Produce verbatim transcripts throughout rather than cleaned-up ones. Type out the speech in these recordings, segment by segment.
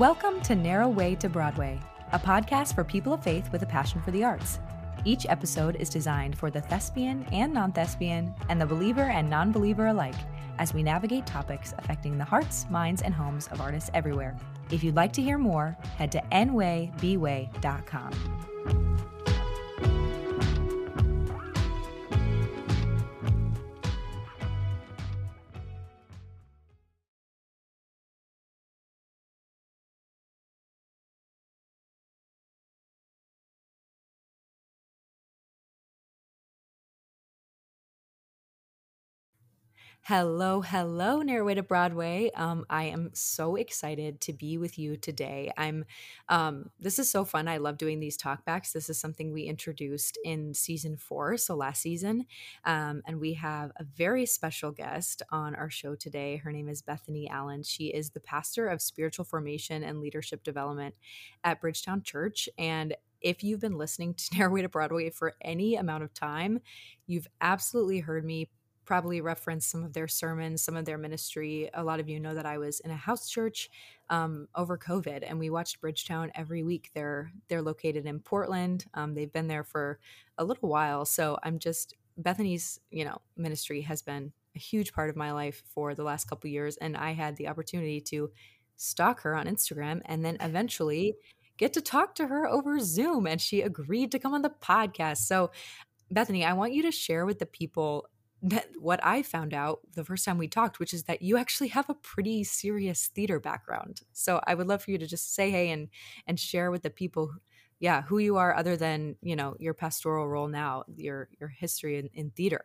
Welcome to Narrow Way to Broadway, a podcast for people of faith with a passion for the arts. Each episode is designed for the thespian and non-thespian and the believer and non-believer alike as we navigate topics affecting the hearts, minds, and homes of artists everywhere. If you'd like to hear more, head to n way b way dot com. Hello, hello, Narrow Way to Broadway. Um, I am so excited to be with you today. I'm. Um, this is so fun. I love doing these talkbacks. This is something we introduced in season four, so last season. Um, and we have a very special guest on our show today. Her name is Bethany Allen. She is the pastor of spiritual formation and leadership development at Bridgetown Church. And if you've been listening to Narrow Way to Broadway for any amount of time, you've absolutely heard me probably reference some of their sermons, some of their ministry. A lot of you know that I was in a house church um, over COVID, and we watched Bridgetown every week. They're they're located in Portland. Um, they've been there for a little while, so I'm just Bethany's you know ministry has been a huge part of my life for the last couple of years, and I had the opportunity to stalk her on Instagram, and then eventually get to talk to her over Zoom, and she agreed to come on the podcast. So, Bethany, I want you to share with the people that what I found out the first time we talked, which is that you actually have a pretty serious theater background. So I would love for you to just say hey and and share with the people, yeah, who you are other than, you know, your pastoral role now, your your history in, in theater.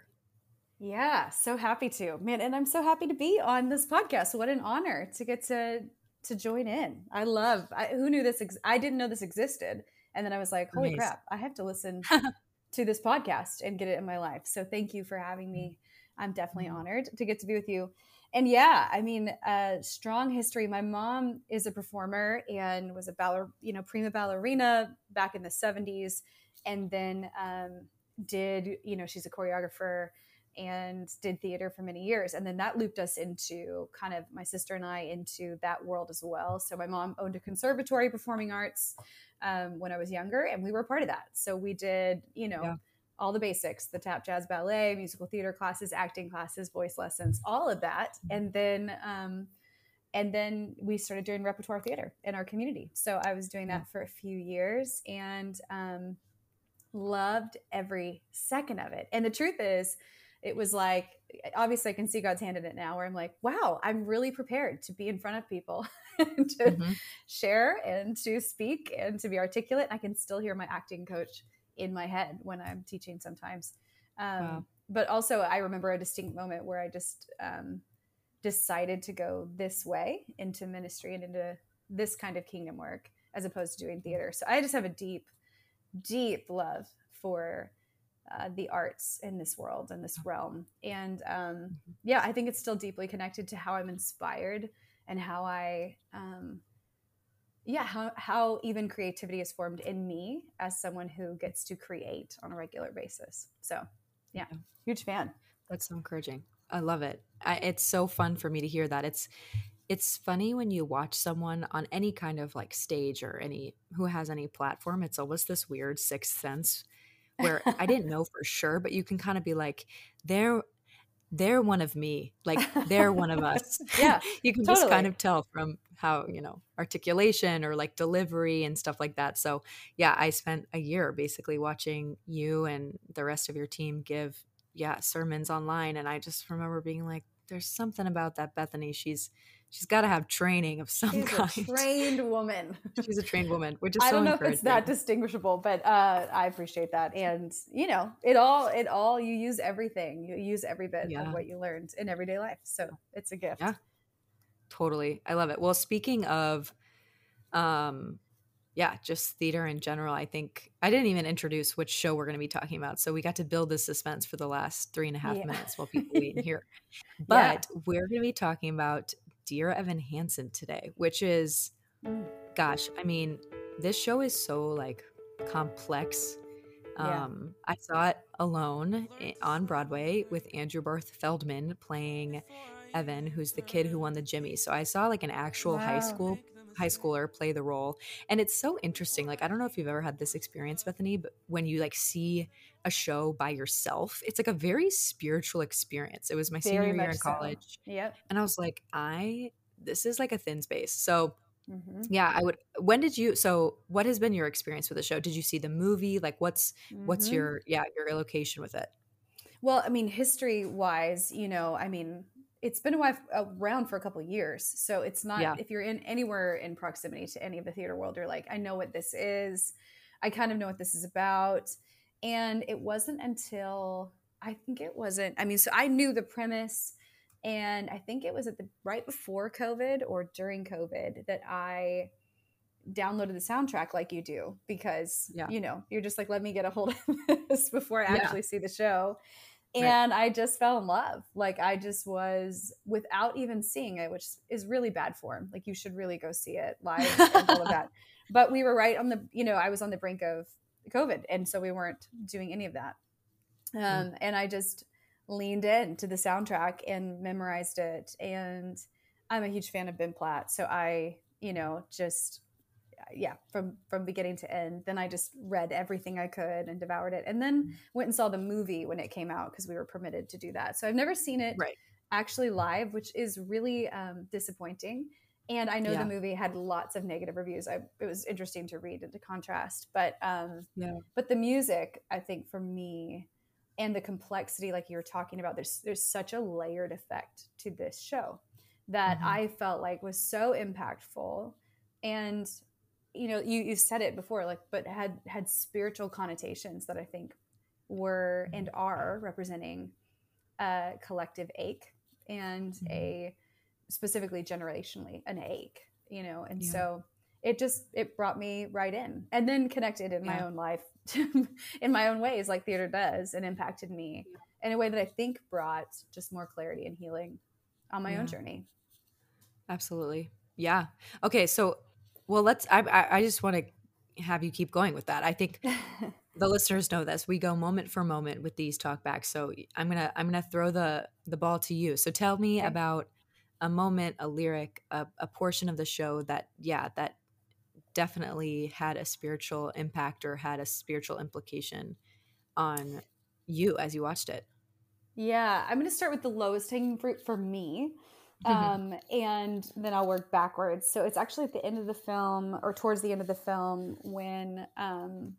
Yeah, so happy to. Man, and I'm so happy to be on this podcast. What an honor to get to to join in. I love, I, who knew this? Ex- I didn't know this existed. And then I was like, holy Amazing. crap, I have to listen to this podcast and get it in my life. So thank you for having me. I'm definitely honored to get to be with you. And yeah, I mean, uh, strong history. My mom is a performer and was a baller, you know, prima ballerina back in the seventies. And then um, did, you know, she's a choreographer and did theater for many years. And then that looped us into kind of my sister and I into that world as well. So my mom owned a conservatory performing arts um, when I was younger, and we were part of that. So we did, you know, yeah. all the basics, the tap, jazz, ballet, musical theater classes, acting classes, voice lessons, all of that. And then, um, and then we started doing repertoire theater in our community. So I was doing that yeah. for a few years and um, loved every second of it. And the truth is, it was like, obviously I can see God's hand in it now where I'm like, wow, I'm really prepared to be in front of people and to mm-hmm. share and to speak and to be articulate. I can still hear my acting coach in my head when I'm teaching sometimes. Um, wow. But also I remember a distinct moment where I just um, decided to go this way into ministry and into this kind of kingdom work as opposed to doing theater. So I just have a deep, deep love for Uh, the arts in this world, in this realm. And um, yeah, I think it's still deeply connected to how I'm inspired and how I, um, yeah, how, how even creativity is formed in me as someone who gets to create on a regular basis. So yeah, huge fan. That's so encouraging. I love it. I, it's so fun for me to hear that. It's, it's funny when you watch someone on any kind of like stage or any, who has any platform, it's almost this weird sixth sense where I didn't know for sure, but you can kind of be like, they're they're one of me, like they're one of us. Yeah, you can totally. Just kind of tell from how, you know, articulation or like delivery and stuff like that. So yeah, I spent a year basically watching you and the rest of your team give, yeah, sermons online. And I just remember being like, there's something about that Bethany. She's She's got to have training of some She's kind. She's a trained woman. She's a trained woman, which is so encouraging. I don't know if it's that distinguishable, but uh, I appreciate that. And, you know, it all, it all, you use everything. You use every bit yeah. of what you learned in everyday life. So it's a gift. Yeah, totally. I love it. Well, speaking of, um, yeah, just theater in general, I think I didn't even introduce which show we're going to be talking about. So we got to build this suspense for the last three and a half yeah. minutes while people wait in here. But yeah. we're going to be talking about Dear Evan Hansen today, which is, gosh, I mean, this show is so like complex. Um, yeah. I saw it alone on Broadway with Andrew Barth Feldman playing Evan, who's the kid who won the Jimmy. So I saw like an actual wow. high school high schooler play the role. And it's so interesting. Like, I don't know if you've ever had this experience, Bethany, but when you like see a show by yourself, it's like a very spiritual experience. It was my very senior year in college. So. Yep. And I was like, I, this is like a thin space. So mm-hmm. yeah, I would, when did you, so what has been your experience with the show? Did you see the movie? Like what's, mm-hmm. what's your, yeah, your location with it? Well, I mean, history wise, you know, I mean, it's been a while, around for a couple of years. So it's not, yeah. if you're in anywhere in proximity to any of the theater world, you're like, I know what this is. I kind of know what this is about. And it wasn't until, I think it wasn't, I mean, so I knew the premise and I think it was at the right before COVID or during COVID that I downloaded the soundtrack like you do, because, yeah. you know, you're just like, let me get a hold of this before I actually yeah. see the show. And right. I just fell in love. Like I just was without even seeing it, which is really bad form. Like you should really go see it live and all of that. But we were right on the, you know, I was on the brink of COVID. And so we weren't doing any of that. Um, mm. And I just leaned in to the soundtrack and memorized it. And I'm a huge fan of Ben Platt. So I, you know, just, yeah, from, from beginning to end. Then I just read everything I could and devoured it, and then went and saw the movie when it came out because we were permitted to do that. So I've never seen it right. actually live, which is really um, disappointing. And I know yeah. the movie had lots of negative reviews. I, it was interesting to read and to contrast, but, um, yeah. but the music, I think for me, and the complexity, like you were talking about, there's, there's such a layered effect to this show that mm-hmm. I felt like was so impactful. And you know, you, you said it before, like, but had, had spiritual connotations that I think were and are representing a collective ache and mm-hmm. a specifically generationally an ache, you know? And yeah. so it just, it brought me right in and then connected in yeah. my own life in my own ways, like theater does, and impacted me yeah. in a way that I think brought just more clarity and healing on my yeah. own journey. Absolutely. Yeah. Okay. So Well, let's, I I just want to have you keep going with that. I think the listeners know this. We go moment for moment with these talkbacks. So I'm going to, I'm going to throw the, the ball to you. So tell me okay. about a moment, a lyric, a, a portion of the show that, yeah, that definitely had a spiritual impact or had a spiritual implication on you as you watched it. Yeah. I'm going to start with the lowest hanging fruit for me. Mm-hmm. Um, and then I'll work backwards. So it's actually at the end of the film or towards the end of the film when, um,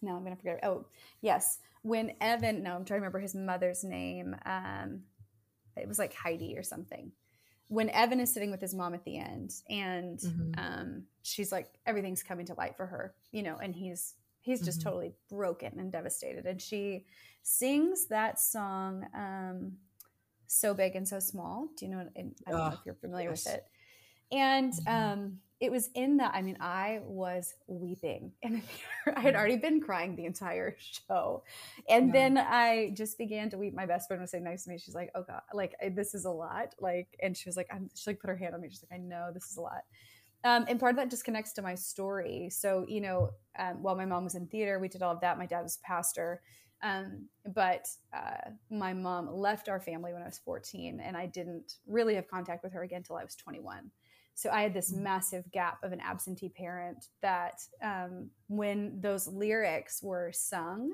now I'm going to forget. Oh yes. When Evan, no, I'm trying to remember his mother's name. Um, it was like Heidi or something. When Evan is sitting with his mom at the end and, mm-hmm. um, she's like, everything's coming to light for her, you know, and he's, he's just mm-hmm. totally broken and devastated. And she sings that song, um, So Big and So Small. Do you know? I don't know if you're familiar yes. with it. And um, it was in that. I mean, I was weeping, and I had already been crying the entire show. And yeah. then I just began to weep. My best friend was sitting next to me. She's like, "Oh God, like this is a lot." Like, and she was like, "I'm." She like put her hand on me. She's like, "I know this is a lot." Um, and part of that just connects to my story. So you know, um, while my mom was in theater, we did all of that. My dad was a pastor. Um, but, uh, my mom left our family when I was fourteen and I didn't really have contact with her again until I was twenty-one. So I had this mm-hmm. massive gap of an absentee parent that, um, when those lyrics were sung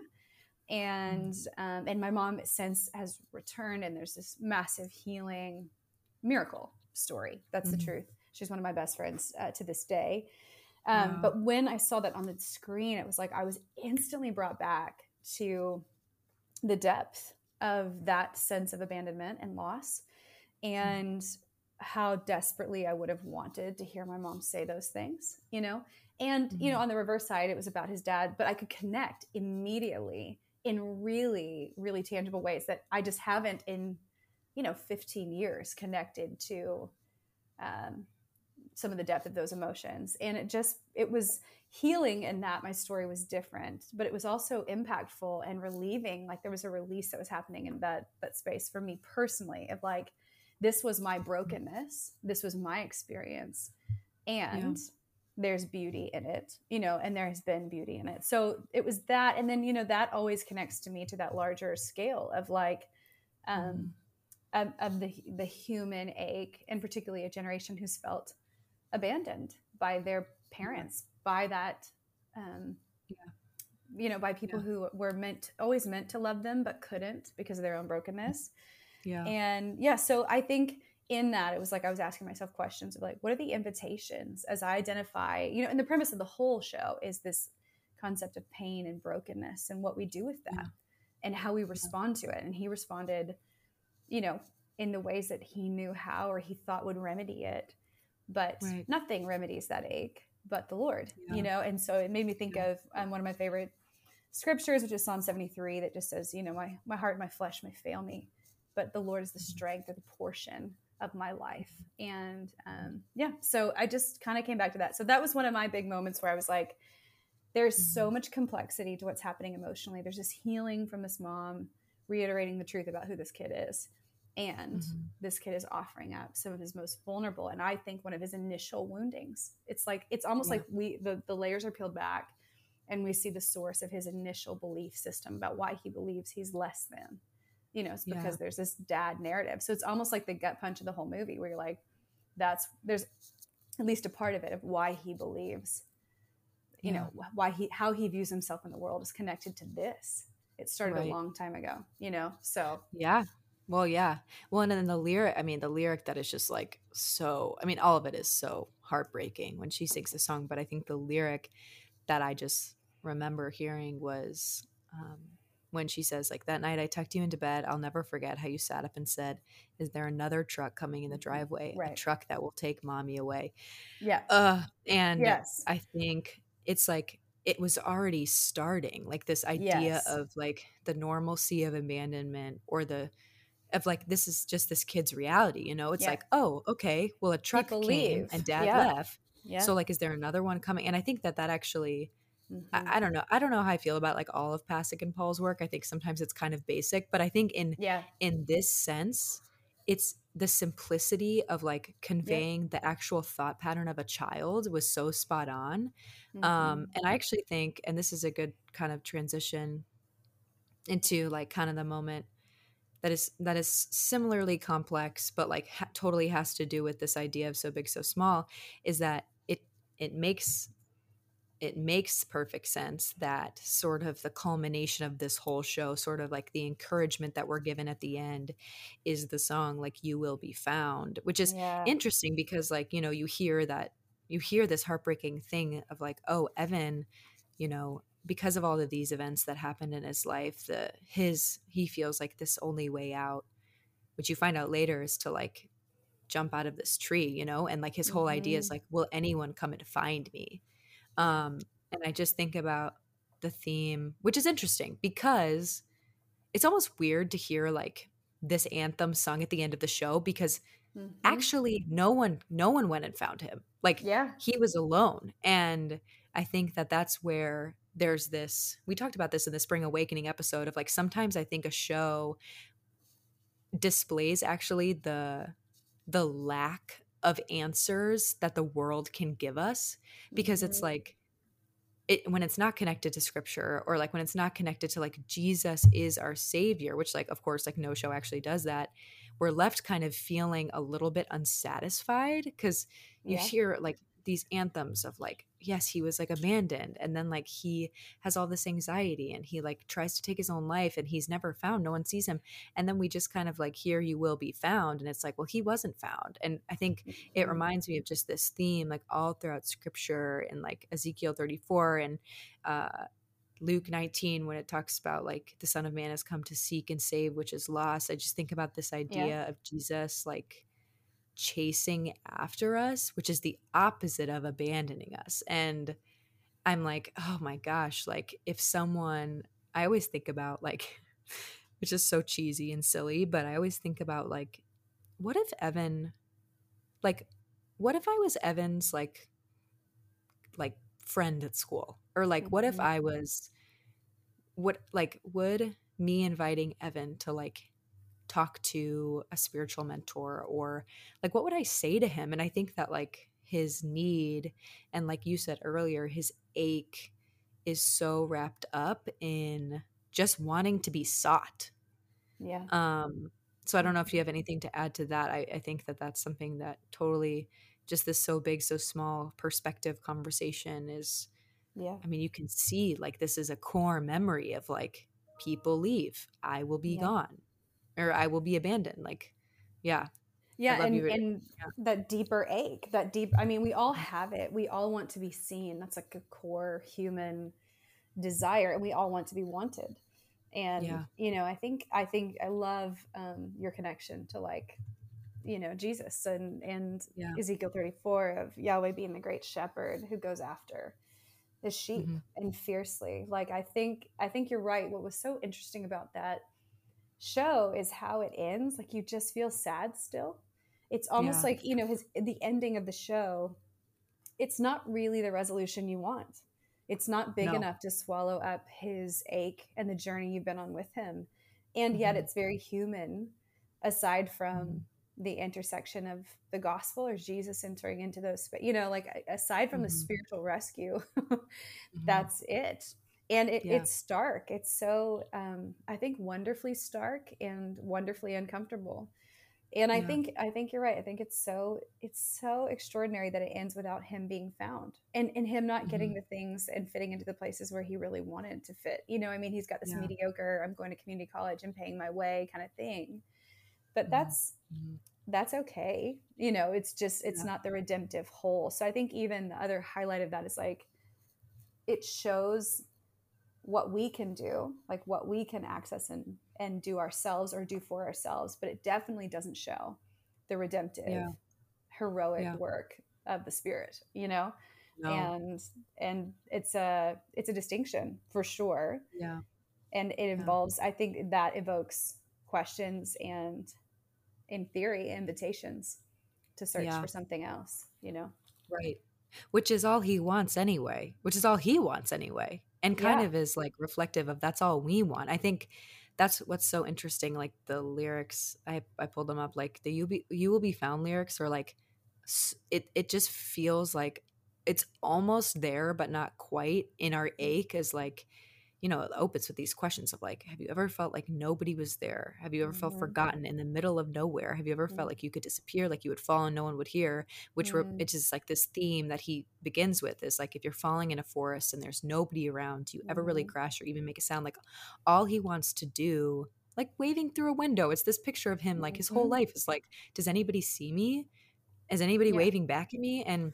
and, mm-hmm. um, and my mom since has returned and there's this massive healing miracle story. That's mm-hmm. the truth. She's one of my best friends uh, to this day. Um, wow. But when I saw that on the screen, it was like, I was instantly brought back to the depth of that sense of abandonment and loss and mm-hmm. how desperately I would have wanted to hear my mom say those things, you know, and, mm-hmm. you know, on the reverse side, it was about his dad, but I could connect immediately in really, really tangible ways that I just haven't in, you know, fifteen years connected to, um, some of the depth of those emotions. And it just, it was healing in that my story was different, but it was also impactful and relieving. Like there was a release that was happening in that, that space for me personally of like, this was my brokenness. This was my experience and yeah. there's beauty in it, you know, and there has been beauty in it. So it was that. And then, you know, that always connects to me to that larger scale of like, um, mm. of, of the, the human ache and particularly a generation who's felt abandoned by their parents, by that, um, yeah. you know, by people yeah. who were meant, always meant to love them, but couldn't because of their own brokenness. Yeah. And yeah, so I think in that, it was like, I was asking myself questions of like, what are the invitations as I identify, you know, and the premise of the whole show is this concept of pain and brokenness and what we do with that yeah. and how we respond yeah. to it. And he responded, you know, in the ways that he knew how, or he thought would remedy it, but right. nothing remedies that ache but the Lord, yeah. you know? And so it made me think yeah. of um, one of my favorite scriptures, which is Psalm seventy-three, that just says, you know, my, my heart and my flesh may fail me, but the Lord is the strength or the portion of my life. And um, yeah, so I just kind of came back to that. So that was one of my big moments where I was like, there's mm-hmm. so much complexity to what's happening emotionally. There's this healing from this mom reiterating the truth about who this kid is. And mm-hmm. this kid is offering up some of his most vulnerable. And I think one of his initial woundings, it's like, it's almost yeah. like we, the, the layers are peeled back and we see the source of his initial belief system about why he believes he's less than, you know, it's because yeah. there's this dad narrative. So it's almost like the gut punch of the whole movie where you're like, that's, there's at least a part of it of why he believes, you yeah. know, why he, how he views himself in the world is connected to this. It started right. a long time ago, you know? So yeah. Well, yeah. Well, and then the lyric, I mean, the lyric that is just like, so, I mean, all of it is so heartbreaking when she sings the song, but I think the lyric that I just remember hearing was um, when she says like, that night I tucked you into bed. I'll never forget how you sat up and said, is there another truck coming in the driveway? Right. A truck that will take mommy away. Yeah. Uh, and yes. I think it's like, it was already starting like this idea yes. of like the normalcy of abandonment or the, of like, this is just this kid's reality, you know? It's yeah. like, oh, okay, well, a truck People came leave. and dad yeah. left. Yeah. So like, is there another one coming? And I think that that actually, mm-hmm. I, I don't know. I don't know how I feel about like all of Pasek and Paul's work. I think sometimes it's kind of basic, but I think in yeah. in this sense, it's the simplicity of like conveying yeah. the actual thought pattern of a child was so spot on. Mm-hmm. Um, and I actually think, and this is a good kind of transition into like kind of the moment that is that is similarly complex, but like ha- totally has to do with this idea of so big, so small, is that it it makes it makes perfect sense that sort of the culmination of this whole show, sort of like the encouragement that we're given at the end is the song like You Will Be Found, which is yeah. interesting because like, you know, you hear that you hear this heartbreaking thing of like, oh, Evan, you know, because of all of these events that happened in his life, the his he feels like this only way out, which you find out later is to like jump out of this tree, you know, and like his whole mm-hmm. idea is like, will anyone come and find me? Um, and I just think about the theme, which is interesting because it's almost weird to hear like this anthem sung at the end of the show because mm-hmm. actually no one no one went and found him. Like yeah. he was alone, and I think that that's where there's this, we talked about this in the Spring Awakening episode of like, sometimes I think a show displays actually the, the lack of answers that the world can give us because mm-hmm. it's like, it, when it's not connected to scripture or like when it's not connected to like, Jesus is our savior, which like, of course, like no show actually does that. We're left kind of feeling a little bit unsatisfied because you yeah. hear like these anthems of like, yes, he was like abandoned. And then like, he has all this anxiety and he like tries to take his own life and he's never found, no one sees him. And then we just kind of like hear You Will Be Found. And it's like, well, he wasn't found. And I think it reminds me of just this theme, like all throughout scripture and like Ezekiel thirty-four and, uh, Luke nineteen, when it talks about like the Son of Man has come to seek and save, which is lost. I just think about this idea yeah. of Jesus, like, chasing after us, which is the opposite of abandoning us. And I'm like, oh my gosh, like if someone, I always think about like, which is so cheesy and silly, but I always think about like, what if Evan, like, what if I was Evan's like, like friend at school? Or like, what if I was, what, like, would me inviting Evan to like talk to a spiritual mentor or like, what would I say to him? And I think that like his need and like you said earlier, his ache is so wrapped up in just wanting to be sought. Yeah. Um, so I don't know if you have anything to add to that. I, I think that that's something that totally just this so big, so small perspective conversation is, yeah. I mean, you can see like this is a core memory of like people leave, I will be yeah. gone, or I will be abandoned. Like, yeah. Yeah. And, and yeah. that deeper ache, that deep, I mean, we all have it. We all want to be seen. That's like a core human desire. And we all want to be wanted. And, yeah. you know, I think, I think I love um, your connection to like, you know, Jesus and, and yeah. Ezekiel thirty-four of Yahweh being the great shepherd who goes after the sheep mm-hmm. and fiercely. Like, I think, I think you're right. What was so interesting about that show is how it ends. Like, you just feel sad still. It's almost yeah. like, you know, his, the ending of the show, it's not really the resolution you want. It's not big no. enough to swallow up his ache and the journey you've been on with him. And mm-hmm. yet it's very human, aside from mm-hmm. the intersection of the gospel or Jesus entering into those, you know, like aside from mm-hmm. the spiritual rescue, mm-hmm. that's it. And it, yeah. it's stark. It's so, um, I think, wonderfully stark and wonderfully uncomfortable. And I yeah. think, I think you're right. I think it's so, it's so extraordinary that it ends without him being found and, and him not mm-hmm. getting the things and fitting into the places where he really wanted to fit. You know, I mean, he's got this yeah. mediocre, I'm going to community college and paying my way kind of thing, but yeah. that's, mm-hmm. that's okay. You know, it's just, it's yeah. not the redemptive whole. So I think even the other highlight of that is like, it shows what we can do, like what we can access and, and do ourselves or do for ourselves, but it definitely doesn't show the redemptive, yeah. heroic yeah. work of the Spirit, you know? No. And, and it's a, it's a distinction for sure. Yeah. And it involves, yeah. I think that evokes questions and in theory, invitations to search yeah. for something else, you know? Right. Which is all he wants anyway, which is all he wants anyway. And kind yeah. of is like reflective of that's all we want. I think that's what's so interesting. Like the lyrics, I I pulled them up, like the you be, you will be found lyrics are like, it, it just feels like it's almost there, but not quite in our ache is like, you know, it opens with these questions of like, have you ever felt like nobody was there? Have you ever mm-hmm. felt forgotten in the middle of nowhere? Have you ever mm-hmm. felt like you could disappear, like you would fall and no one would hear, which mm-hmm. re- it's just like this theme that he begins with is like, if you're falling in a forest and there's nobody around, do you mm-hmm. ever really crash or even make a sound? Like all he wants to do, like waving through a window. It's this picture of him, like his mm-hmm. whole life is like, does anybody see me? Is anybody yeah. waving back at me? And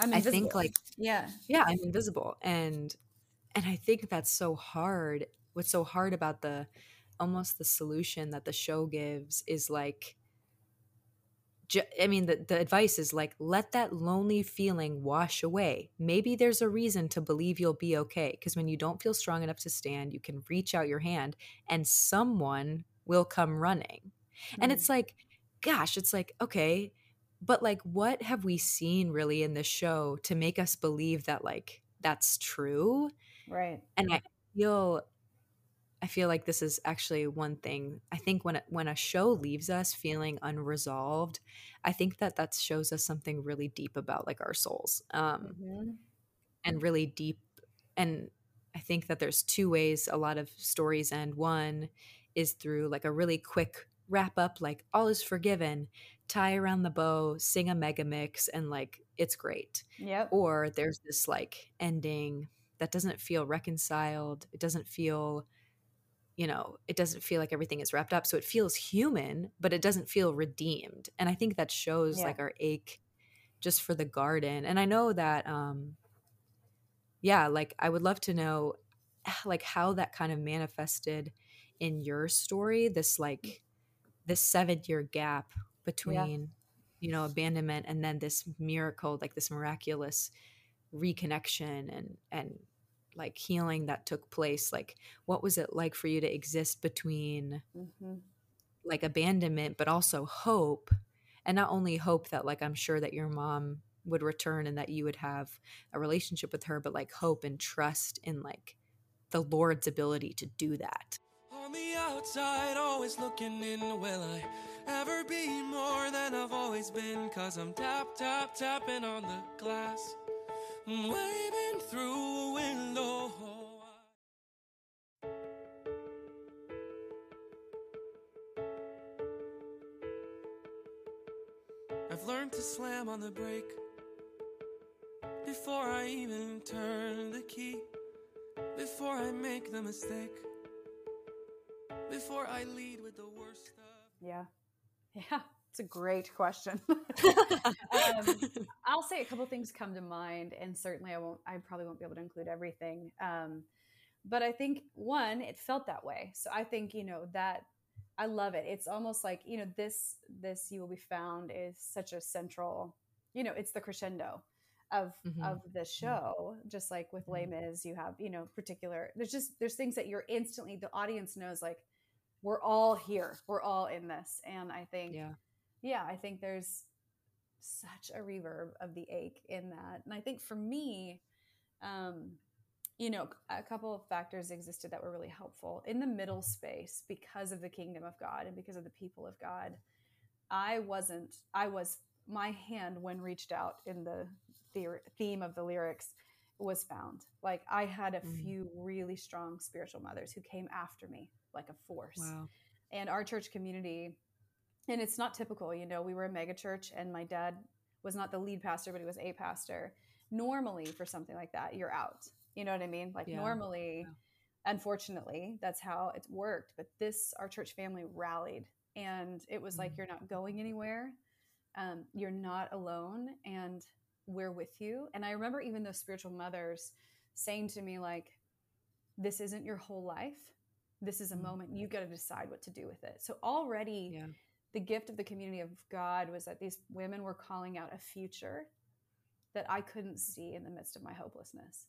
I'm I think like, yeah, yeah, I'm invisible. And And I think that's so hard. What's so hard about the almost the solution that the show gives is like, ju- I mean, the, the advice is like, let that lonely feeling wash away. Maybe there's a reason to believe you'll be okay. Because when you don't feel strong enough to stand, you can reach out your hand and someone will come running. Mm-hmm. And it's like, gosh, it's like, okay, but like, what have we seen really in this show to make us believe that like, that's true? Right. And I feel, I feel like this is actually one thing. I think when, when a show leaves us feeling unresolved, I think that that shows us something really deep about like our souls, um, mm-hmm. and really deep. And I think that there's two ways a lot of stories end. One is through like a really quick wrap up, like all is forgiven, tie around the bow, sing a mega mix. And like, it's great. Yep. Or there's this like ending that doesn't feel reconciled. It doesn't feel, you know, it doesn't feel like everything is wrapped up. So it feels human, but it doesn't feel redeemed. And I think that shows yeah. like our ache just for the garden. And I know that, um, yeah, like I would love to know like how that kind of manifested in your story, this like this seven year gap between, yeah. you know, abandonment and then this miracle, like this miraculous reconnection and, and, like healing that took place. Like what was it like for you to exist between mm-hmm. like abandonment but also hope, and not only hope that like I'm sure that your mom would return and that you would have a relationship with her, but like hope and trust in like the Lord's ability to do that. On the outside always looking in, will I ever be more than I've always been, cause I'm tap tap tapping on the glass, waving through a window. I I've learned to slam on the brake before I even turn the key, before I make the mistake, before I lead with the worst stuff. Yeah. Yeah. It's a great question. um, I'll say a couple things come to mind, and certainly I won't, I probably won't be able to include everything. Um, but I think one, it felt that way. So I think, you know, that I love it. It's almost like, you know, this, this You Will Be Found is such a central, you know, it's the crescendo of, mm-hmm. of the show. Mm-hmm. Just like with Les Mis, you have, you know, particular, there's just, there's things that you're instantly, the audience knows, like, we're all here, we're all in this. And I think, yeah. Yeah, I think there's such a reverb of the ache in that. And I think for me, um, you know, a couple of factors existed that were really helpful. In the middle space, because of the kingdom of God and because of the people of God, I wasn't, I was, my hand when reached out in the theor- theme of the lyrics was found. Like, I had a mm. few really strong spiritual mothers who came after me like a force. Wow. And our church community... And it's not typical, you know, we were a mega church and my dad was not the lead pastor, but he was a pastor. Normally for something like that, you're out. You know what I mean? Like yeah. normally, yeah. unfortunately, that's how it's worked. But this, our church family rallied, and it was mm-hmm. like, you're not going anywhere. Um, you're not alone, and we're with you. And I remember even those spiritual mothers saying to me, like, this isn't your whole life. This is a mm-hmm. moment. You've got to decide what to do with it. So already... Yeah. The gift of the community of God was that these women were calling out a future that I couldn't see in the midst of my hopelessness.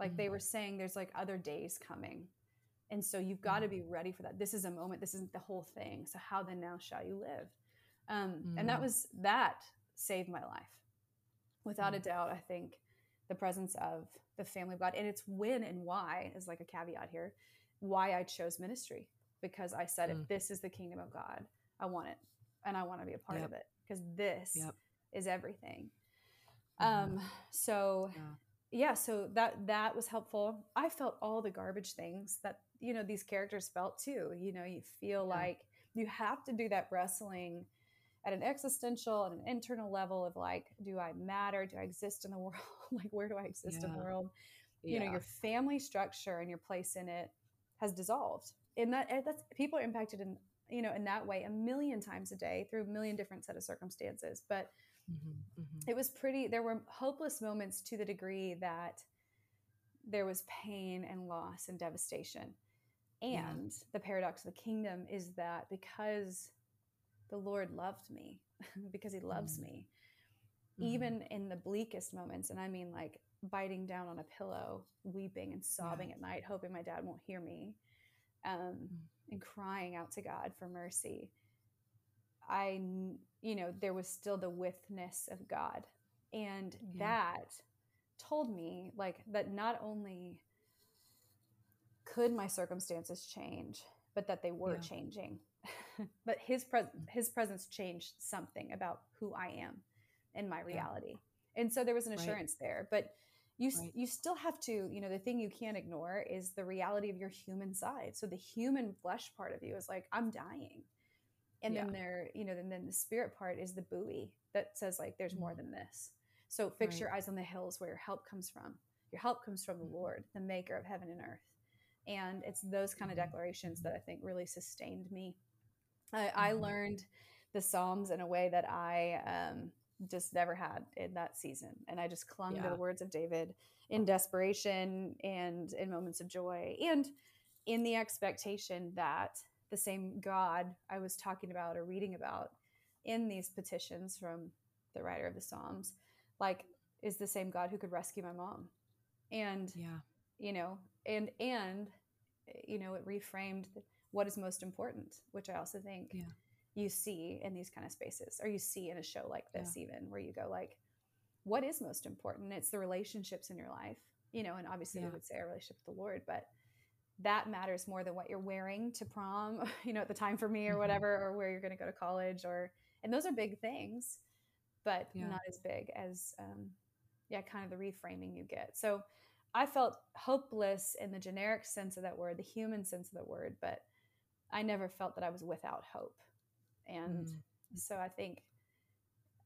Like mm-hmm. they were saying, there's like other days coming. And so you've got to mm-hmm. be ready for that. This is a moment. This isn't the whole thing. So how then now shall you live? Um, mm-hmm. And that was, that saved my life. Without mm-hmm. a doubt, I think the presence of the family of God, and it's when and why is like a caveat here, why I chose ministry. Because I said, mm-hmm. if this is the kingdom of God, I want it, and I want to be a part yep. of it, because this yep. is everything. Mm-hmm. Um, so yeah. yeah, so that, that was helpful. I felt all the garbage things that, you know, these characters felt too. You know, you feel yeah. like you have to do that wrestling at an existential and an internal level of like, do I matter? Do I exist in the world? Like, where do I exist yeah. in the world? You yeah. know, your family structure and your place in it has dissolved, and that that's people are impacted in, you know, in that way a million times a day through a million different set of circumstances. But mm-hmm, mm-hmm. it was pretty, there were hopeless moments to the degree that there was pain and loss and devastation. And yeah. the paradox of the kingdom is that because the Lord loved me, because he loves mm-hmm. me, mm-hmm. even in the bleakest moments. And I mean like biting down on a pillow, weeping and sobbing yeah. at night, hoping my dad won't hear me. Um, mm-hmm. and crying out to God for mercy, I, you know, there was still the withness of God. And yeah. that told me like that not only could my circumstances change, but that they were yeah. changing, but his presence, his presence changed something about who I am and my reality. Yeah. And so there was an assurance right. there, but You right. you still have to, you know, the thing you can't ignore is the reality of your human side. So the human flesh part of you is like, I'm dying. And yeah. then there, you know, and then the spirit part is the buoy that says like, there's mm. more than this. So fix right. your eyes on the hills where your help comes from. Your help comes from the Lord, the maker of heaven and earth. And it's those kind of declarations that I think really sustained me. I, I learned the Psalms in a way that I, um, just never had in that season. And I just clung yeah. to the words of David in desperation and in moments of joy, and in the expectation that the same God I was talking about or reading about in these petitions from the writer of the Psalms, like, is the same God who could rescue my mom. And, yeah. you know, and, and, you know, it reframed what is most important, which I also think yeah. you see in these kind of spaces, or you see in a show like this, yeah. even where you go like, what is most important? It's the relationships in your life, you know, and obviously yeah. we would say our relationship with the Lord, but that matters more than what you're wearing to prom, you know, at the time for me or whatever, or where you're going to go to college, or, and those are big things, but yeah. not as big as, um, yeah, kind of the reframing you get. So I felt hopeless in the generic sense of that word, the human sense of the word, but I never felt that I was without hope. And mm-hmm. so I think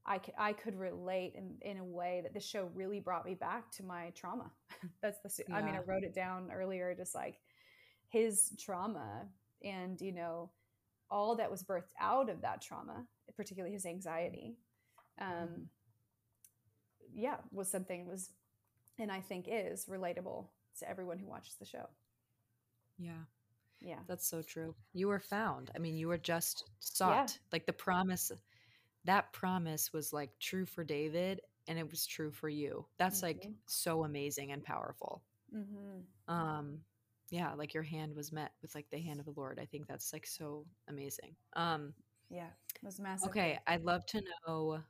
I could, I could relate in, in a way that this show really brought me back to my trauma. That's the, yeah. I mean, I wrote it down earlier, just like his trauma and, you know, all that was birthed out of that trauma, particularly his anxiety. Um, yeah, was something was, and I think is relatable to everyone who watches the show. Yeah. Yeah. That's so true. You were found. I mean, you were just sought. Yeah. Like the promise, that promise was like true for David and it was true for you. That's mm-hmm. like so amazing and powerful. Mm-hmm. Um, yeah. Like your hand was met with like the hand of the Lord. I think that's like so amazing. Um, yeah. It was massive. Okay. I'd love to know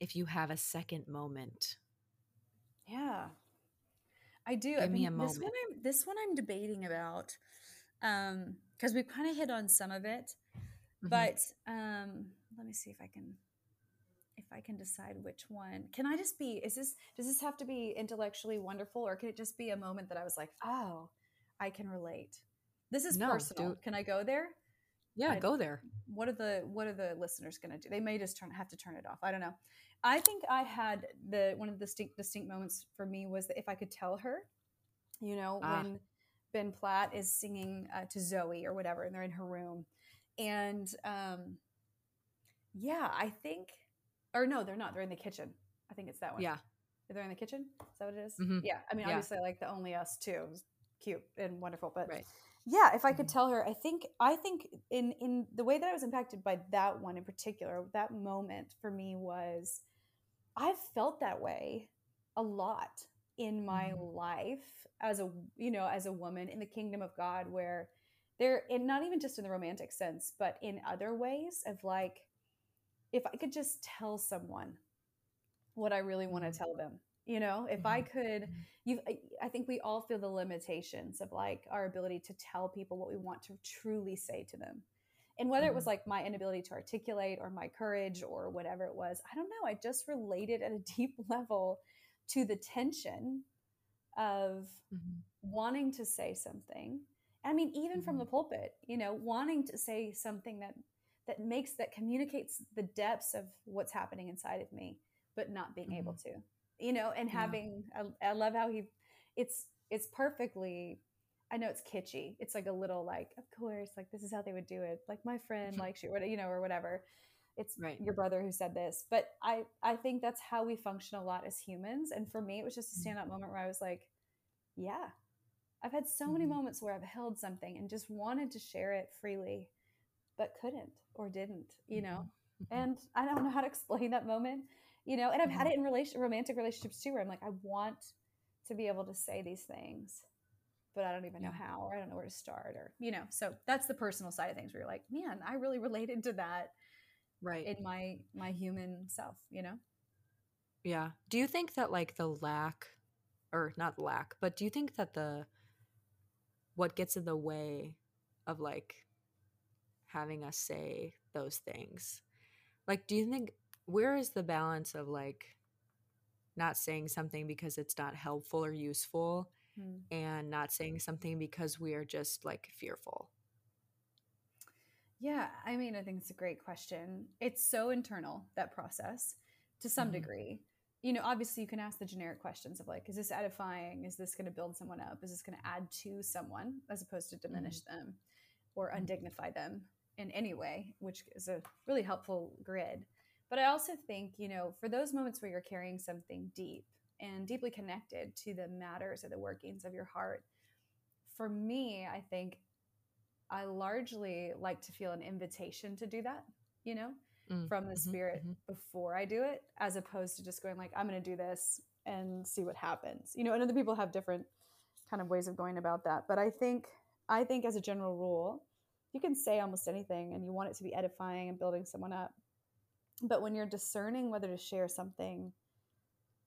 if you have a second moment. Yeah. I do. Give I mean, me a moment. This one I'm, this one I'm debating about um, because we've kind of hit on some of it. Mm-hmm. But um, let me see if I can if I can decide which one. Can I just be? Is this does this have to be intellectually wonderful, or can it just be a moment that I was like, oh, I can relate. This is no, personal. Dude. Can I go there? Yeah, I, go there. What are the What are the listeners going to do? They may just turn have to turn it off. I don't know. I think I had the one of the distinct, distinct moments for me was that if I could tell her, you know, ah. when Ben Platt is singing uh, to Zoe or whatever, and they're in her room, and um, yeah, I think, or no, they're not. They're in the kitchen. I think it's that one. Yeah, they're in the kitchen. Is that what it is? Mm-hmm. Yeah. I mean, yeah. obviously, like the Only Us Two is cute and wonderful, but right. yeah, if I could mm-hmm. tell her, I think, I think in in the way that I was impacted by that one in particular, that moment for me was. I've felt that way a lot in my mm-hmm. life as a, you know, as a woman in the kingdom of God, where there, and not even just in the romantic sense, but in other ways of like, if I could just tell someone what I really want to tell them, you know, if mm-hmm. I could, you, I think we all feel the limitations of like our ability to tell people what we want to truly say to them. And whether it was like my inability to articulate or my courage or whatever it was, I don't know. I just related at a deep level to the tension of mm-hmm. wanting to say something. I mean, even mm-hmm. from the pulpit, you know, wanting to say something that, that makes, that communicates the depths of what's happening inside of me, but not being mm-hmm. able to, you know, and having, yeah. I, I love how he, it's, it's perfectly I know it's kitschy. It's like a little like, of course, like this is how they would do it. Like my friend likes you, you know, or whatever. It's right. your brother who said this. But I, I think that's how we function a lot as humans. And for me, it was just a standout moment where I was like, yeah, I've had so many moments where I've held something and just wanted to share it freely, but couldn't or didn't, you know, and I don't know how to explain that moment, you know, and I've had it in relation, romantic relationships too, where I'm like, I want to be able to say these things. But I don't even know how, or I don't know where to start, or, you know, so that's the personal side of things where you're like, man, I really related to that right. in my, my human self, you know? Yeah. Do you think that like the lack or not lack, but do you think that the, what gets in the way of like having us say those things? Like, do you think, where is the balance of like not saying something because it's not helpful or useful and not saying something because we are just like fearful? Yeah. I mean, I think it's a great question. It's so internal, that process, to some mm-hmm. degree, you know. Obviously you can ask the generic questions of like, is this edifying? Is this going to build someone up? Is this going to add to someone as opposed to diminish mm-hmm. them or undignify them in any way, which is a really helpful grid. But I also think, you know, for those moments where you're carrying something deep, and deeply connected to the matters or the workings of your heart. For me, I think I largely like to feel an invitation to do that, you know, mm, from the mm-hmm, Spirit mm-hmm. before I do it, as opposed to just going like, I'm going to do this and see what happens. You know, and other people have different kind of ways of going about that. But I think, I think as a general rule, you can say almost anything and you want it to be edifying and building someone up. But when you're discerning whether to share something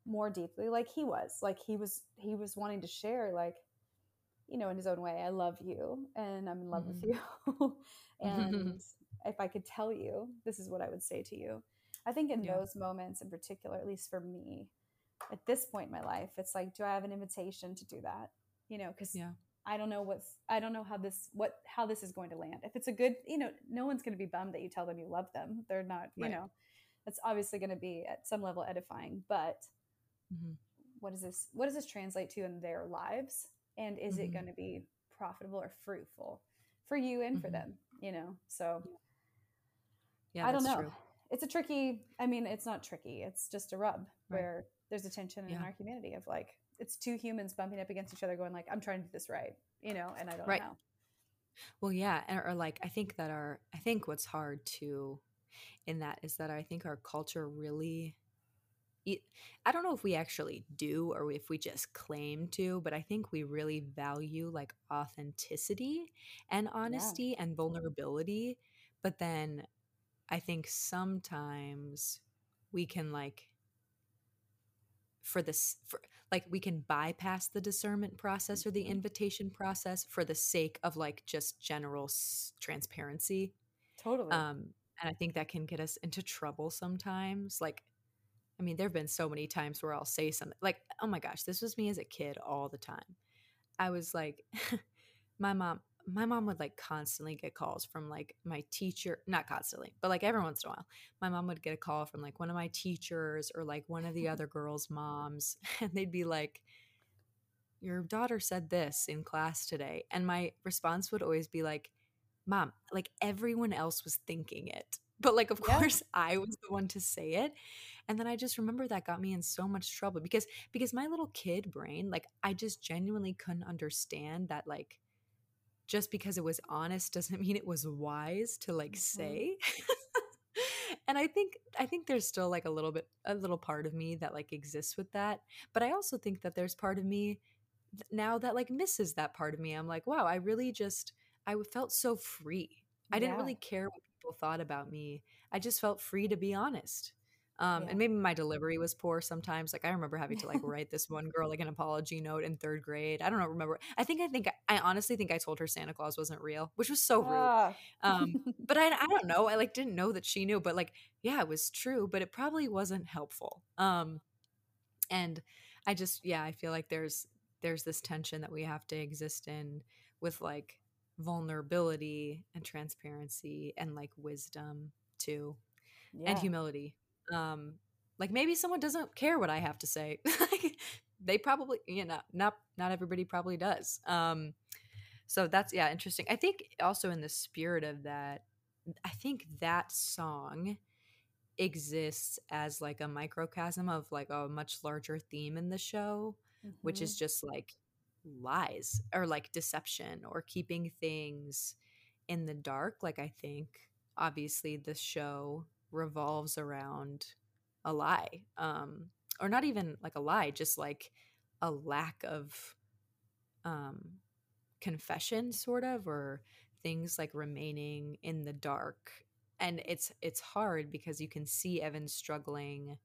more deeply, like he was, like he was, he was wanting to share, like, you know, in his own way, I love you and I'm in love mm-hmm. with you. And if I could tell you, this is what I would say to you. I think in yeah. those moments in particular, at least for me at this point in my life, it's like, do I have an invitation to do that? You know, cause yeah. I don't know what's, I don't know how this, what, how this is going to land. If it's a good, you know, no one's going to be bummed that you tell them you love them. They're not, right. you know, that's obviously going to be at some level edifying, but mm-hmm. what is this, what does this translate to in their lives? And is mm-hmm. it going to be profitable or fruitful for you and mm-hmm. for them, you know? So yeah, I don't know. True. It's a tricky, I mean, it's not tricky. It's just a rub right. where there's a tension yeah. in our community of like, it's two humans bumping up against each other going like, I'm trying to do this right, you know, and I don't right. know. Well, yeah. And, or like, I think that our, I think what's hard to in that is that I think our culture really, it, I don't know if we actually do or if we just claim to, but I think we really value like authenticity and honesty yeah. and vulnerability. But then I think sometimes we can like, for this, for, like we can bypass the discernment process or the invitation process for the sake of like just general s- transparency. Totally. Um, and I think that can get us into trouble sometimes. Like, I mean, there've been so many times where I'll say something like, oh my gosh, this was me as a kid all the time. I was like, my mom, my mom would like constantly get calls from like my teacher, not constantly, but like every once in a while, my mom would get a call from like one of my teachers or like one of the other girls' moms. And they'd be like, your daughter said this in class today. And my response would always be like, Mom, like everyone else was thinking it. But like, of yeah. course, I was the one to say it. And then I just remember that got me in so much trouble because, because my little kid brain, like I just genuinely couldn't understand that like, just because it was honest doesn't mean it was wise to like say. And I think, I think there's still like a little bit, a little part of me that like exists with that. But I also think that there's part of me now that like misses that part of me. I'm like, wow, I really just, I felt so free. I yeah. didn't really care what people thought about me. I just felt free to be honest. Um, yeah. And maybe my delivery was poor sometimes. Like I remember having to like write this one girl like an apology note in third grade. I don't know, remember. I think I think I honestly think I told her Santa Claus wasn't real, which was so rude. Um, but I, I don't know. I like didn't know that she knew. But like, yeah, it was true. But it probably wasn't helpful. Um, and I just yeah, I feel like there's there's this tension that we have to exist in with like vulnerability and transparency and like wisdom too, yeah. and humility. Um, like maybe someone doesn't care what I have to say. Like they probably, you know, not, not everybody probably does. Um, so that's, yeah, interesting. I think also in the spirit of that, I think that song exists as like a microcosm of like a much larger theme in the show, mm-hmm. which is just like lies or like deception or keeping things in the dark. Like I think obviously the show revolves around a lie, um, or not even like a lie, just like a lack of um, confession sort of, or things like remaining in the dark. And it's, it's hard because you can see Evan struggling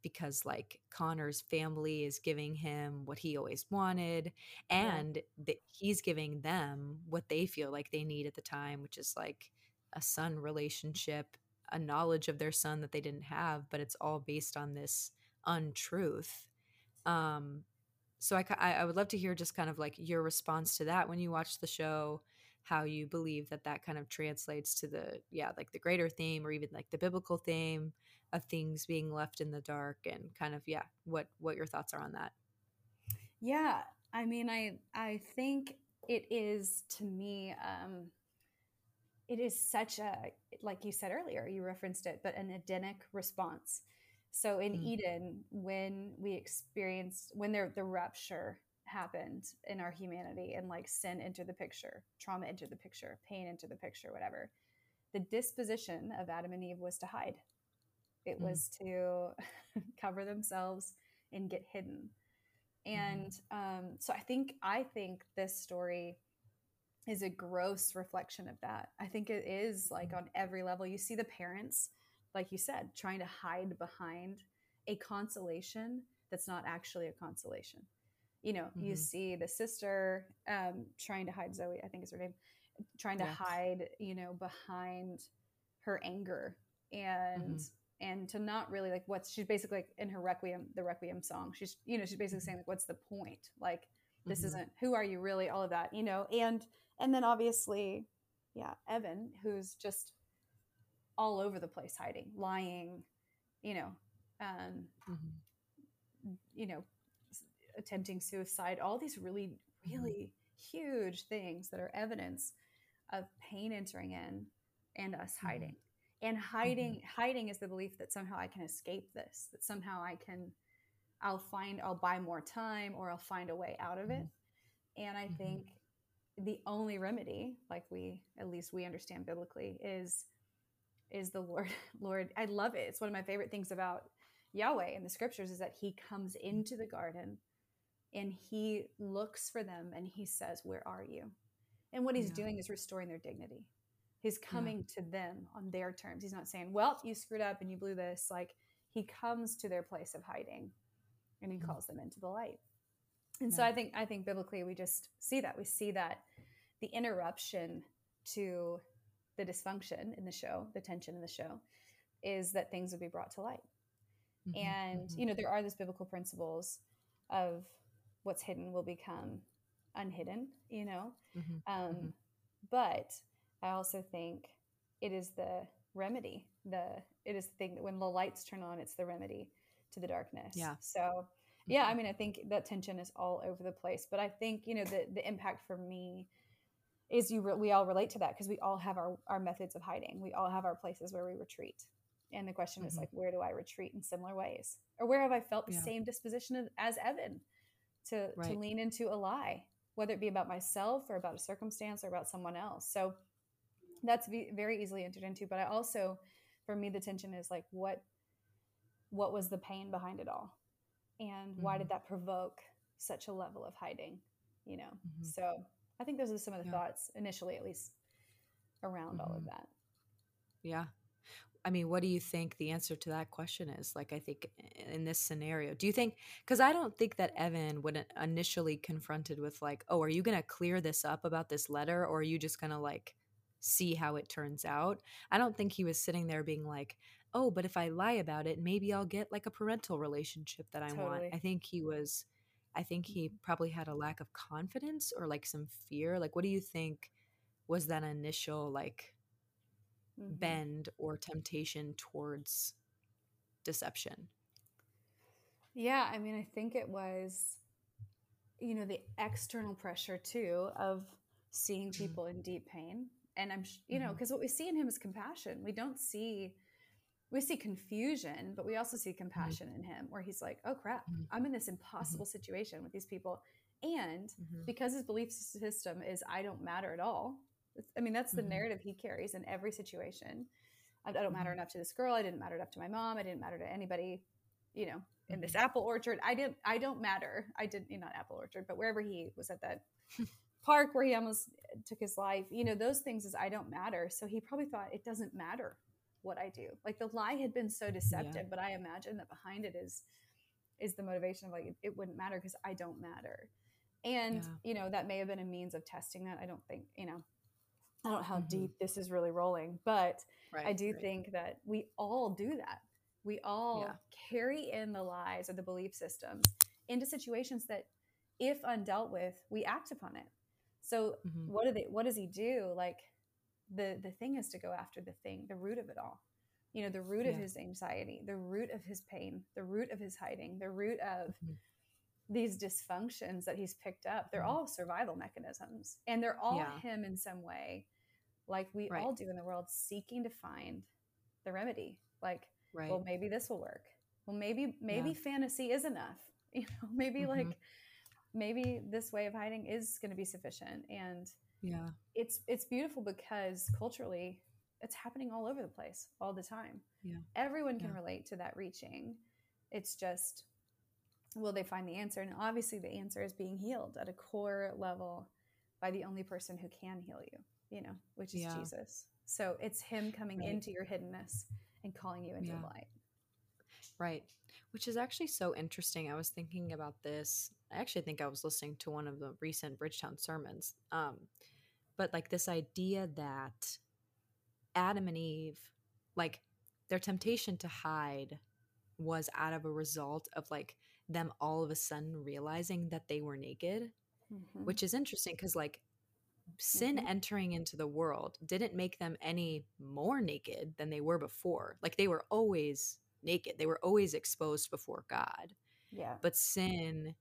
because like Connor's family is giving him what he always wanted, and yeah. he's giving them what they feel like they need at the time, which is like a son relationship, a knowledge of their son that they didn't have, but it's all based on this untruth. Um, so I, I would love to hear just kind of like your response to that when you watch the show, how you believe that that kind of translates to the, yeah, like the greater theme or even like the biblical theme of things being left in the dark and kind of, yeah, what, what your thoughts are on that. Yeah. I mean, I, I think it is to me, um, it is such a, like you said earlier, you referenced it, but an Edenic response. So in mm. Eden, when we experienced, when there, the rapture happened in our humanity and like sin entered the picture, trauma entered the picture, pain entered the picture, whatever, the disposition of Adam and Eve was to hide. It mm. was to cover themselves and get hidden. And mm. um, so I think, I think this story is a gross reflection of that. I think it is like on every level. You see the parents, like you said, trying to hide behind a consolation that's not actually a consolation. You know, mm-hmm. you see the sister um, trying to hide, Zoe, I think is her name, trying to yes. hide, you know, behind her anger and, mm-hmm. and to not really like what's, she's basically like in her Requiem, the Requiem song, she's, you know, she's basically saying like, what's the point? Like, this mm-hmm. isn't, who are you really? All of that, you know? And, And then obviously, yeah, Evan, who's just all over the place hiding, lying, you know, um, mm-hmm. you know, attempting suicide, all these really, really mm-hmm. huge things that are evidence of pain entering in and us mm-hmm. hiding. And hiding, mm-hmm. hiding is the belief that somehow I can escape this, that somehow I can, I'll find, I'll buy more time, or I'll find a way out of it. And I mm-hmm. think the only remedy, like we, at least we understand biblically, is, is the Lord, Lord. I love it. It's one of my favorite things about Yahweh in the scriptures is that he comes into the garden and he looks for them and he says, where are you? And what he's yeah. doing is restoring their dignity. He's coming yeah. to them on their terms. He's not saying, well, you screwed up and you blew this. Like, he comes to their place of hiding and he mm-hmm. calls them into the light. And yeah. so I think, I think biblically, we just see that we see that the interruption to the dysfunction in the show, the tension in the show, is that things would be brought to light. Mm-hmm. And, mm-hmm. you know, there are these biblical principles of what's hidden will become unhidden, you know? Mm-hmm. Um, mm-hmm. But I also think it is the remedy. The, it is the thing that when the lights turn on, it's the remedy to the darkness. Yeah. So yeah, I mean, I think that tension is all over the place, but I think, you know, the, the impact for me is you, re- we all relate to that because we all have our, our methods of hiding. We all have our places where we retreat. And the question mm-hmm. is like, where do I retreat in similar ways? Or where have I felt the yeah. same disposition as Evan to, right. to lean into a lie, whether it be about myself or about a circumstance or about someone else. So that's very easily entered into. But I also, for me, the tension is like, what, what was the pain behind it all? And why mm-hmm. did that provoke such a level of hiding, you know? Mm-hmm. So I think those are some of the yeah. thoughts initially, at least around mm-hmm. all of that. Yeah. I mean, what do you think the answer to that question is? Like, I think in this scenario, do you think, because I don't think that Evan would initially confronted with like, oh, are you going to clear this up about this letter? Or are you just going to like see how it turns out? I don't think he was sitting there being like, oh, but if I lie about it, maybe I'll get like a parental relationship that I totally. want. I think he was, I think he probably had a lack of confidence or like some fear. Like, what do you think was that initial like mm-hmm. bend or temptation towards deception? Yeah. I mean, I think it was, you know, the external pressure too of seeing people in deep pain. And I'm, you know, because mm-hmm. what we see in him is compassion. We don't see, we see confusion, but we also see compassion mm-hmm. in him where he's like, oh crap, mm-hmm. I'm in this impossible mm-hmm. situation with these people. And mm-hmm. because his belief system is, I don't matter at all. I mean, that's the mm-hmm. narrative he carries in every situation. I, I don't mm-hmm. matter enough to this girl. I didn't matter enough to my mom. I didn't matter to anybody, you know, in this apple orchard. I didn't, I don't matter. I didn't, you know, not apple orchard, but wherever he was at that park where he almost took his life, you know, those things is I don't matter. So he probably thought it doesn't matter what I do. Like the lie had been so deceptive, yeah. but I imagine that behind it is, is the motivation of like, it, it wouldn't matter because I don't matter. And, yeah. you know, that may have been a means of testing that. I don't think, you know, I don't know how mm-hmm. deep this is really rolling, but right, I do right. think that we all do that. We all yeah. carry in the lies or the belief systems into situations that if undealt with, we act upon it. So mm-hmm. what do they, what does he do? Like the, the thing is to go after the thing, the root of it all, you know, the root yeah. of his anxiety, the root of his pain, the root of his hiding, the root of mm-hmm. these dysfunctions that he's picked up. They're mm-hmm. all survival mechanisms and they're all yeah. him in some way. Like we right. all do in the world, seeking to find the remedy. Like, right. well, maybe this will work. Well, maybe, maybe yeah. fantasy is enough, you know, maybe mm-hmm. like, maybe this way of hiding is going to be sufficient. And yeah, it's, it's beautiful because culturally it's happening all over the place all the time. Yeah. Everyone can yeah. relate to that reaching. It's just, will they find the answer? And obviously the answer is being healed at a core level by the only person who can heal you, you know, which is yeah. Jesus. So it's him coming right. into your hiddenness and calling you into yeah. the light. Right. Which is actually so interesting. I was thinking about this. I actually think I was listening to one of the recent Bridgetown sermons. Um, but like this idea that Adam and Eve, like their temptation to hide was out of a result of like them all of a sudden realizing that they were naked, mm-hmm. which is interesting because like sin mm-hmm. entering into the world didn't make them any more naked than they were before. Like they were always naked. They were always exposed before God. Yeah. But sin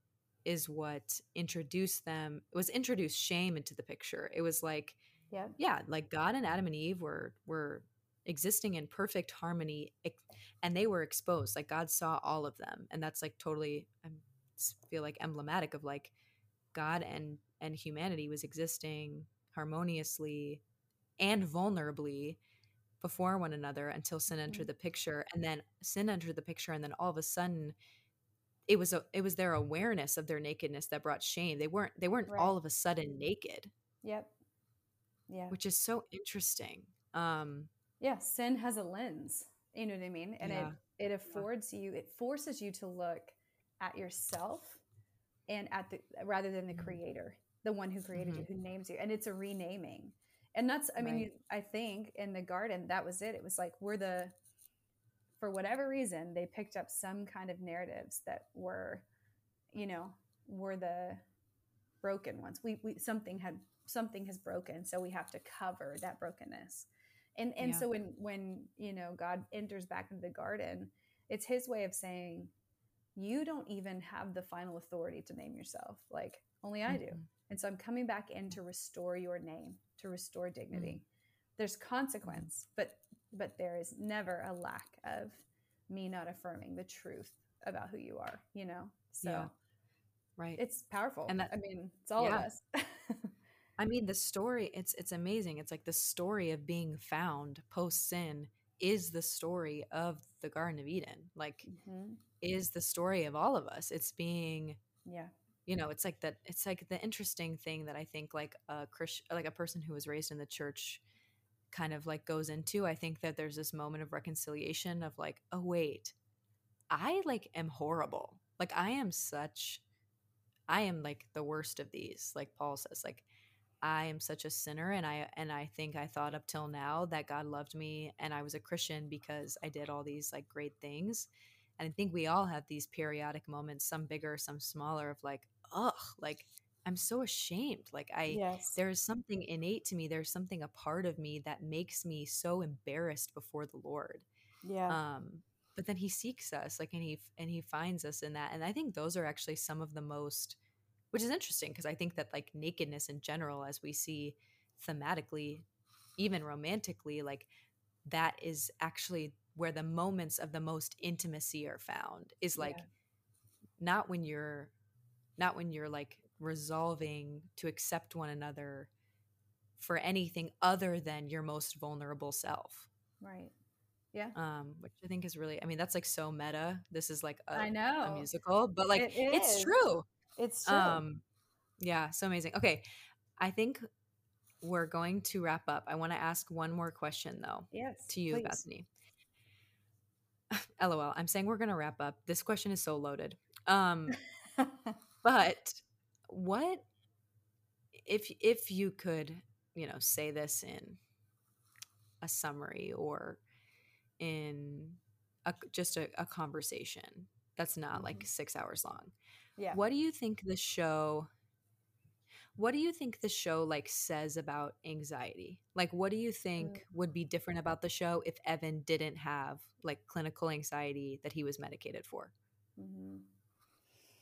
is what introduced them, it was introduced shame into the picture. It was like, yeah, yeah, like God and Adam and Eve were were existing in perfect harmony, and they were exposed. Like God saw all of them, and that's like totally, I feel like, emblematic of like God and and humanity was existing harmoniously and vulnerably before one another until sin entered the picture, and then sin entered the picture, and then all of a sudden it was a, it was their awareness of their nakedness that brought shame. They weren't they weren't right. all of a sudden naked. Yep. Yeah. Which is so interesting. Um, yeah, sin has a lens. You know what I mean? And yeah. it it affords yeah. you, it forces you to look at yourself and at the rather than the creator, the one who created mm-hmm. you, who names you. And it's a renaming. And that's, I mean, right. you, I think in the garden, that was it. It was like, we're the, for whatever reason, they picked up some kind of narratives that were, you know, were the broken ones. We, we something had, something has broken. So we have to cover that brokenness. And, and yeah. so when, when, you know, God enters back into the garden, it's his way of saying, you don't even have the final authority to name yourself. Like only I mm-hmm. do. And so I'm coming back in to restore your name, to restore dignity. Mm-hmm. There's consequence, but but there is never a lack of me not affirming the truth about who you are, you know? So yeah. right. It's powerful. And that, I mean, it's all yeah. of us. I mean, the story, it's it's amazing. It's like the story of being found post-sin is the story of the Garden of Eden. Like mm-hmm. is the story of all of us. It's being yeah. you know, it's like that, it's like the interesting thing that I think like a Christian, like a person who was raised in the church kind of like goes into. I think that there's this moment of reconciliation of like, oh wait, I like am horrible. Like I am such, I am like the worst of these. Like Paul says, like I am such a sinner. And I, and I think I thought up till now that God loved me and I was a Christian because I did all these like great things. And I think we all have these periodic moments, some bigger, some smaller, of like, ugh, like I'm so ashamed. Like I, yes. there is something innate to me. There's something a part of me that makes me so embarrassed before the Lord. Yeah. Um, but then he seeks us, like, and he, and he finds us in that. And I think those are actually some of the most, which is interesting because I think that like nakedness in general, as we see thematically, even romantically, like that is actually where the moments of the most intimacy are found, is like yeah. not when you're, not when you're like resolving to accept one another for anything other than your most vulnerable self. Right. Yeah. Um, which I think is really, I mean, that's like so meta. This is like a, I know. a musical, but like, it it's true. It's true. Um, yeah. So amazing. Okay. I think we're going to wrap up. I want to ask one more question though. Yes, to you, please. Bethany. LOL. I'm saying we're going to wrap up. This question is so loaded. Um, but what, if, if you could, you know, say this in a summary or in a, just a, a conversation that's not mm-hmm. like six hours long. Yeah. What do you think the show, what do you think the show like says about anxiety? Like, what do you think would be different about the show if Evan didn't have like clinical anxiety that he was medicated for? Mm-hmm.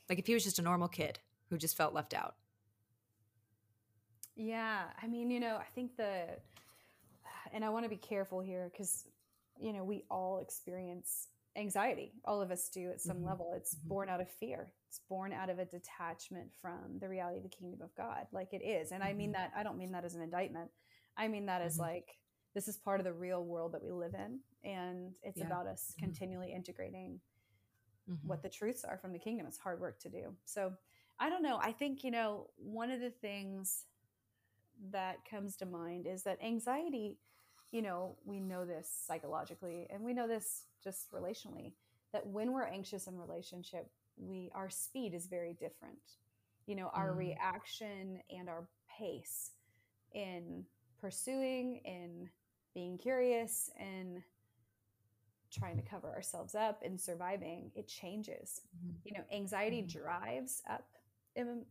Like if he was just a normal kid who just felt left out. Yeah. I mean, you know, I think the, and I want to be careful here because, you know, we all experience anxiety. All of us do at some mm-hmm. level. It's mm-hmm. born out of fear. It's born out of a detachment from the reality of the kingdom of God. Like it is. And I mean that, I don't mean that as an indictment. I mean that as mm-hmm. like, this is part of the real world that we live in. And it's yeah. about us mm-hmm. continually integrating mm-hmm. what the truths are from the kingdom. It's hard work to do. So I don't know. I think, you know, one of the things that comes to mind is that anxiety, you know, we know this psychologically and we know this just relationally, that when we're anxious in relationship, we, our speed is very different, you know, our mm. reaction and our pace in pursuing, in being curious and trying to cover ourselves up and surviving, it changes, mm. you know, anxiety mm. drives up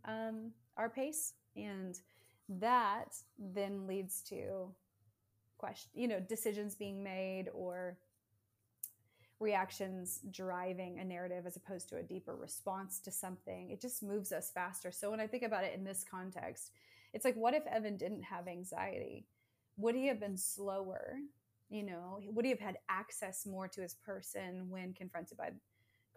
um, our pace. And that then leads to question, you know, decisions being made or reactions driving a narrative as opposed to a deeper response to something. It just moves us faster. So when I think about it in this context, it's like, what if Evan didn't have anxiety? Would he have been slower? You know, would he have had access more to his person when confronted by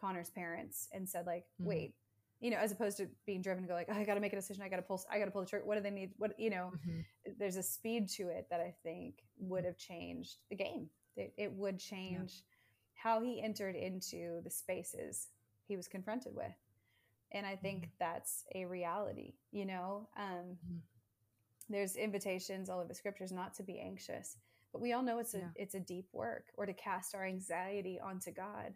Connor's parents and said, like, mm-hmm. wait, you know, as opposed to being driven to go like, oh, I got to make a decision. I got to pull, I got to pull the trigger. What do they need? What, you know, mm-hmm. there's a speed to it that I think would have changed the game. It, it would change yeah. how he entered into the spaces he was confronted with. And I think mm-hmm. that's a reality, you know, um, mm-hmm. there's invitations all over the scriptures not to be anxious, but we all know it's a, yeah. it's a deep work, or to cast our anxiety onto God.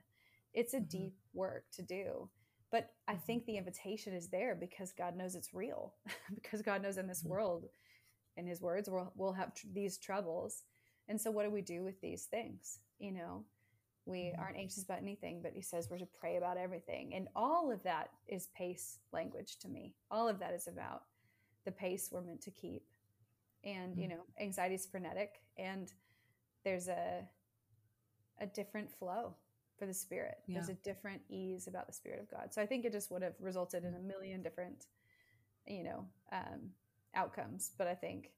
It's a mm-hmm. deep work to do. But I think the invitation is there because God knows it's real, because God knows in this world, in his words, we'll, we'll have tr- these troubles. And so what do we do with these things? You know, we aren't anxious about anything, but he says we're to pray about everything. And all of that is pace language to me. All of that is about the pace we're meant to keep. And, mm-hmm. you know, anxiety is frenetic, and there's a, a different flow for the Spirit. Yeah. There's a different ease about the Spirit of God. So I think it just would have resulted in a million different, you know, um, outcomes. But I think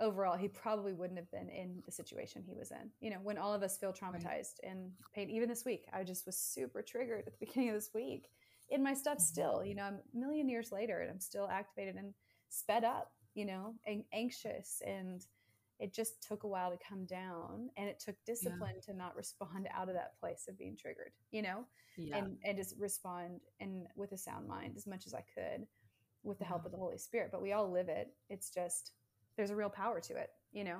overall, he probably wouldn't have been in the situation he was in. You know, when all of us feel traumatized right. and pain, even this week, I just was super triggered at the beginning of this week in my stuff still, you know, I'm a million years later and I'm still activated and sped up, you know, and anxious, and it just took a while to come down, and it took discipline yeah. to not respond out of that place of being triggered, you know, yeah. and, and just respond and with a sound mind as much as I could with the help yeah. of the Holy Spirit. But we all live it. It's just, there's a real power to it, you know?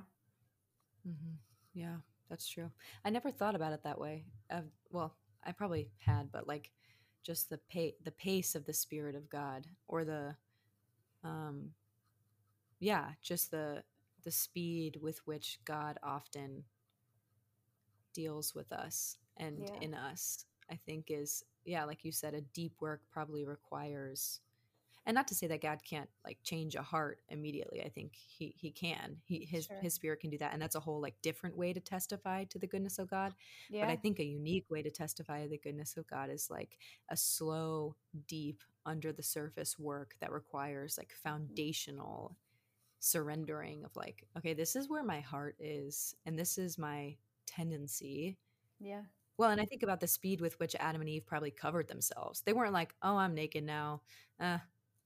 Mm-hmm. Yeah, that's true. I never thought about it that way. I've, well, I probably had, but like just the pa- the pace of the Spirit of God, or the, um, yeah, just the, the speed with which God often deals with us and yeah. in us, I think is, yeah, like you said, a deep work probably requires, and not to say that God can't like change a heart immediately. I think he, he can, he, his, sure. his Spirit can do that. And that's a whole like different way to testify to the goodness of God. Yeah. But I think a unique way to testify to the goodness of God is like a slow, deep, under the surface work that requires like foundational surrendering of like, okay, this is where my heart is, and this is my tendency. Yeah. Well, and I think about the speed with which Adam and Eve probably covered themselves. They weren't like, oh, I'm naked now. Uh,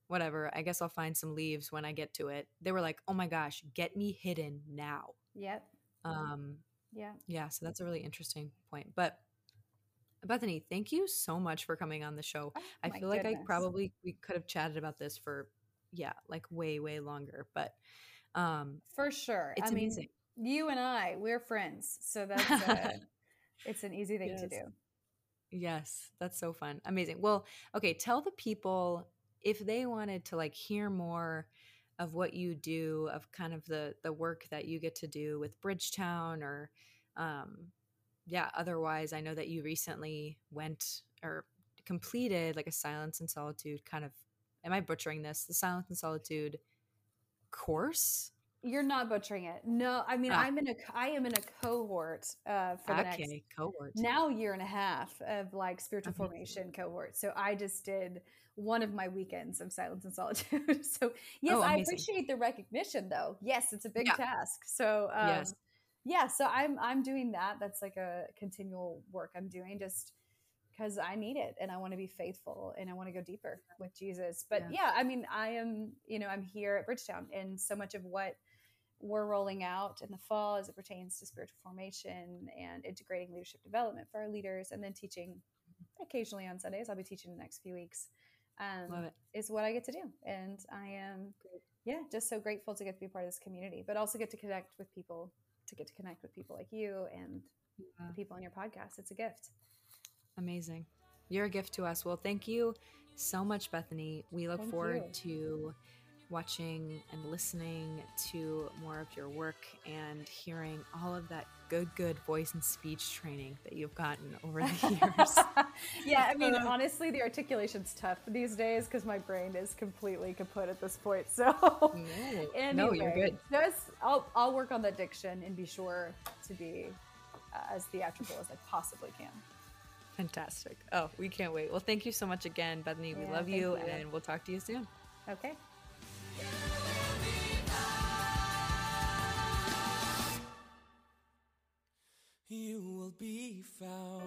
whatever. I guess I'll find some leaves when I get to it. They were like, oh my gosh, get me hidden now. Yep. Um, yeah. Yeah. So that's a really interesting point. But Bethany, thank you so much for coming on the show. Oh, I feel goodness. like I probably, we could have chatted about this for yeah, like way, way longer, but, um, for sure. It's I amazing. mean, you and I, we're friends. So that's, a, it's an easy thing yes. to do. Yes. That's so fun. Amazing. Well, okay. Tell the people if they wanted to like hear more of what you do, of kind of the, the work that you get to do with Bridgetown, or, um, yeah, otherwise, I know that you recently went or completed like a Silence and Solitude kind of, am I butchering this? The Silence and Solitude course? You're not butchering it. No, I mean, ah. I'm in a, I am in a cohort uh, for the okay, next cohort. now year and a half of like spiritual okay. formation cohort. So I just did one of my weekends of Silence and Solitude. So yes, oh, I appreciate the recognition though. Yes, it's a big yeah. task. So um, yes. yeah, so I'm, I'm doing that. That's like a continual work I'm doing, just because I need it and I want to be faithful and I want to go deeper with Jesus. But yeah. yeah, I mean, I am, you know, I'm here at Bridgetown, and so much of what we're rolling out in the fall as it pertains to spiritual formation and integrating leadership development for our leaders, and then teaching occasionally on Sundays. I'll be teaching the next few weeks. Um, Love it. Is what I get to do. And I am, Great. yeah, just so grateful to get to be part of this community, but also get to connect with people, to get to connect with people like you and yeah. the people on your podcast. It's a gift. Amazing. You're a gift to us. Well, thank you so much, Bethany. We look thank forward you. to watching and listening to more of your work and hearing all of that good, good voice and speech training that you've gotten over the years. yeah. I mean, honestly, the articulation's tough these days because my brain is completely kaput at this point. So no, anyway, no you're good. Just, I'll, I'll work on the diction and be sure to be uh, as theatrical as I possibly can. Fantastic. Oh, we can't wait. Well, thank you so much again, Bethany. We yeah, love you, you and we'll talk to you soon. Okay. You will be found.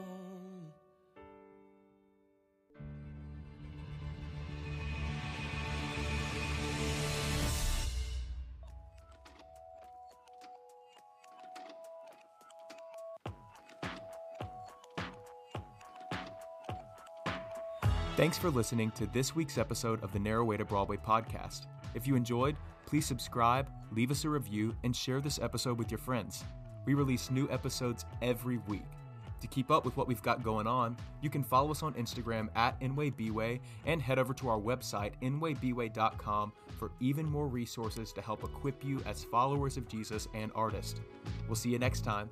Thanks for listening to this week's episode of the Narrow Way to Broadway podcast. If you enjoyed, please subscribe, leave us a review, and share this episode with your friends. We release new episodes every week. To keep up with what we've got going on, you can follow us on Instagram at N W A Y B W A Y and head over to our website, N W A Y B W A Y dot com, for even more resources to help equip you as followers of Jesus and artists. We'll see you next time.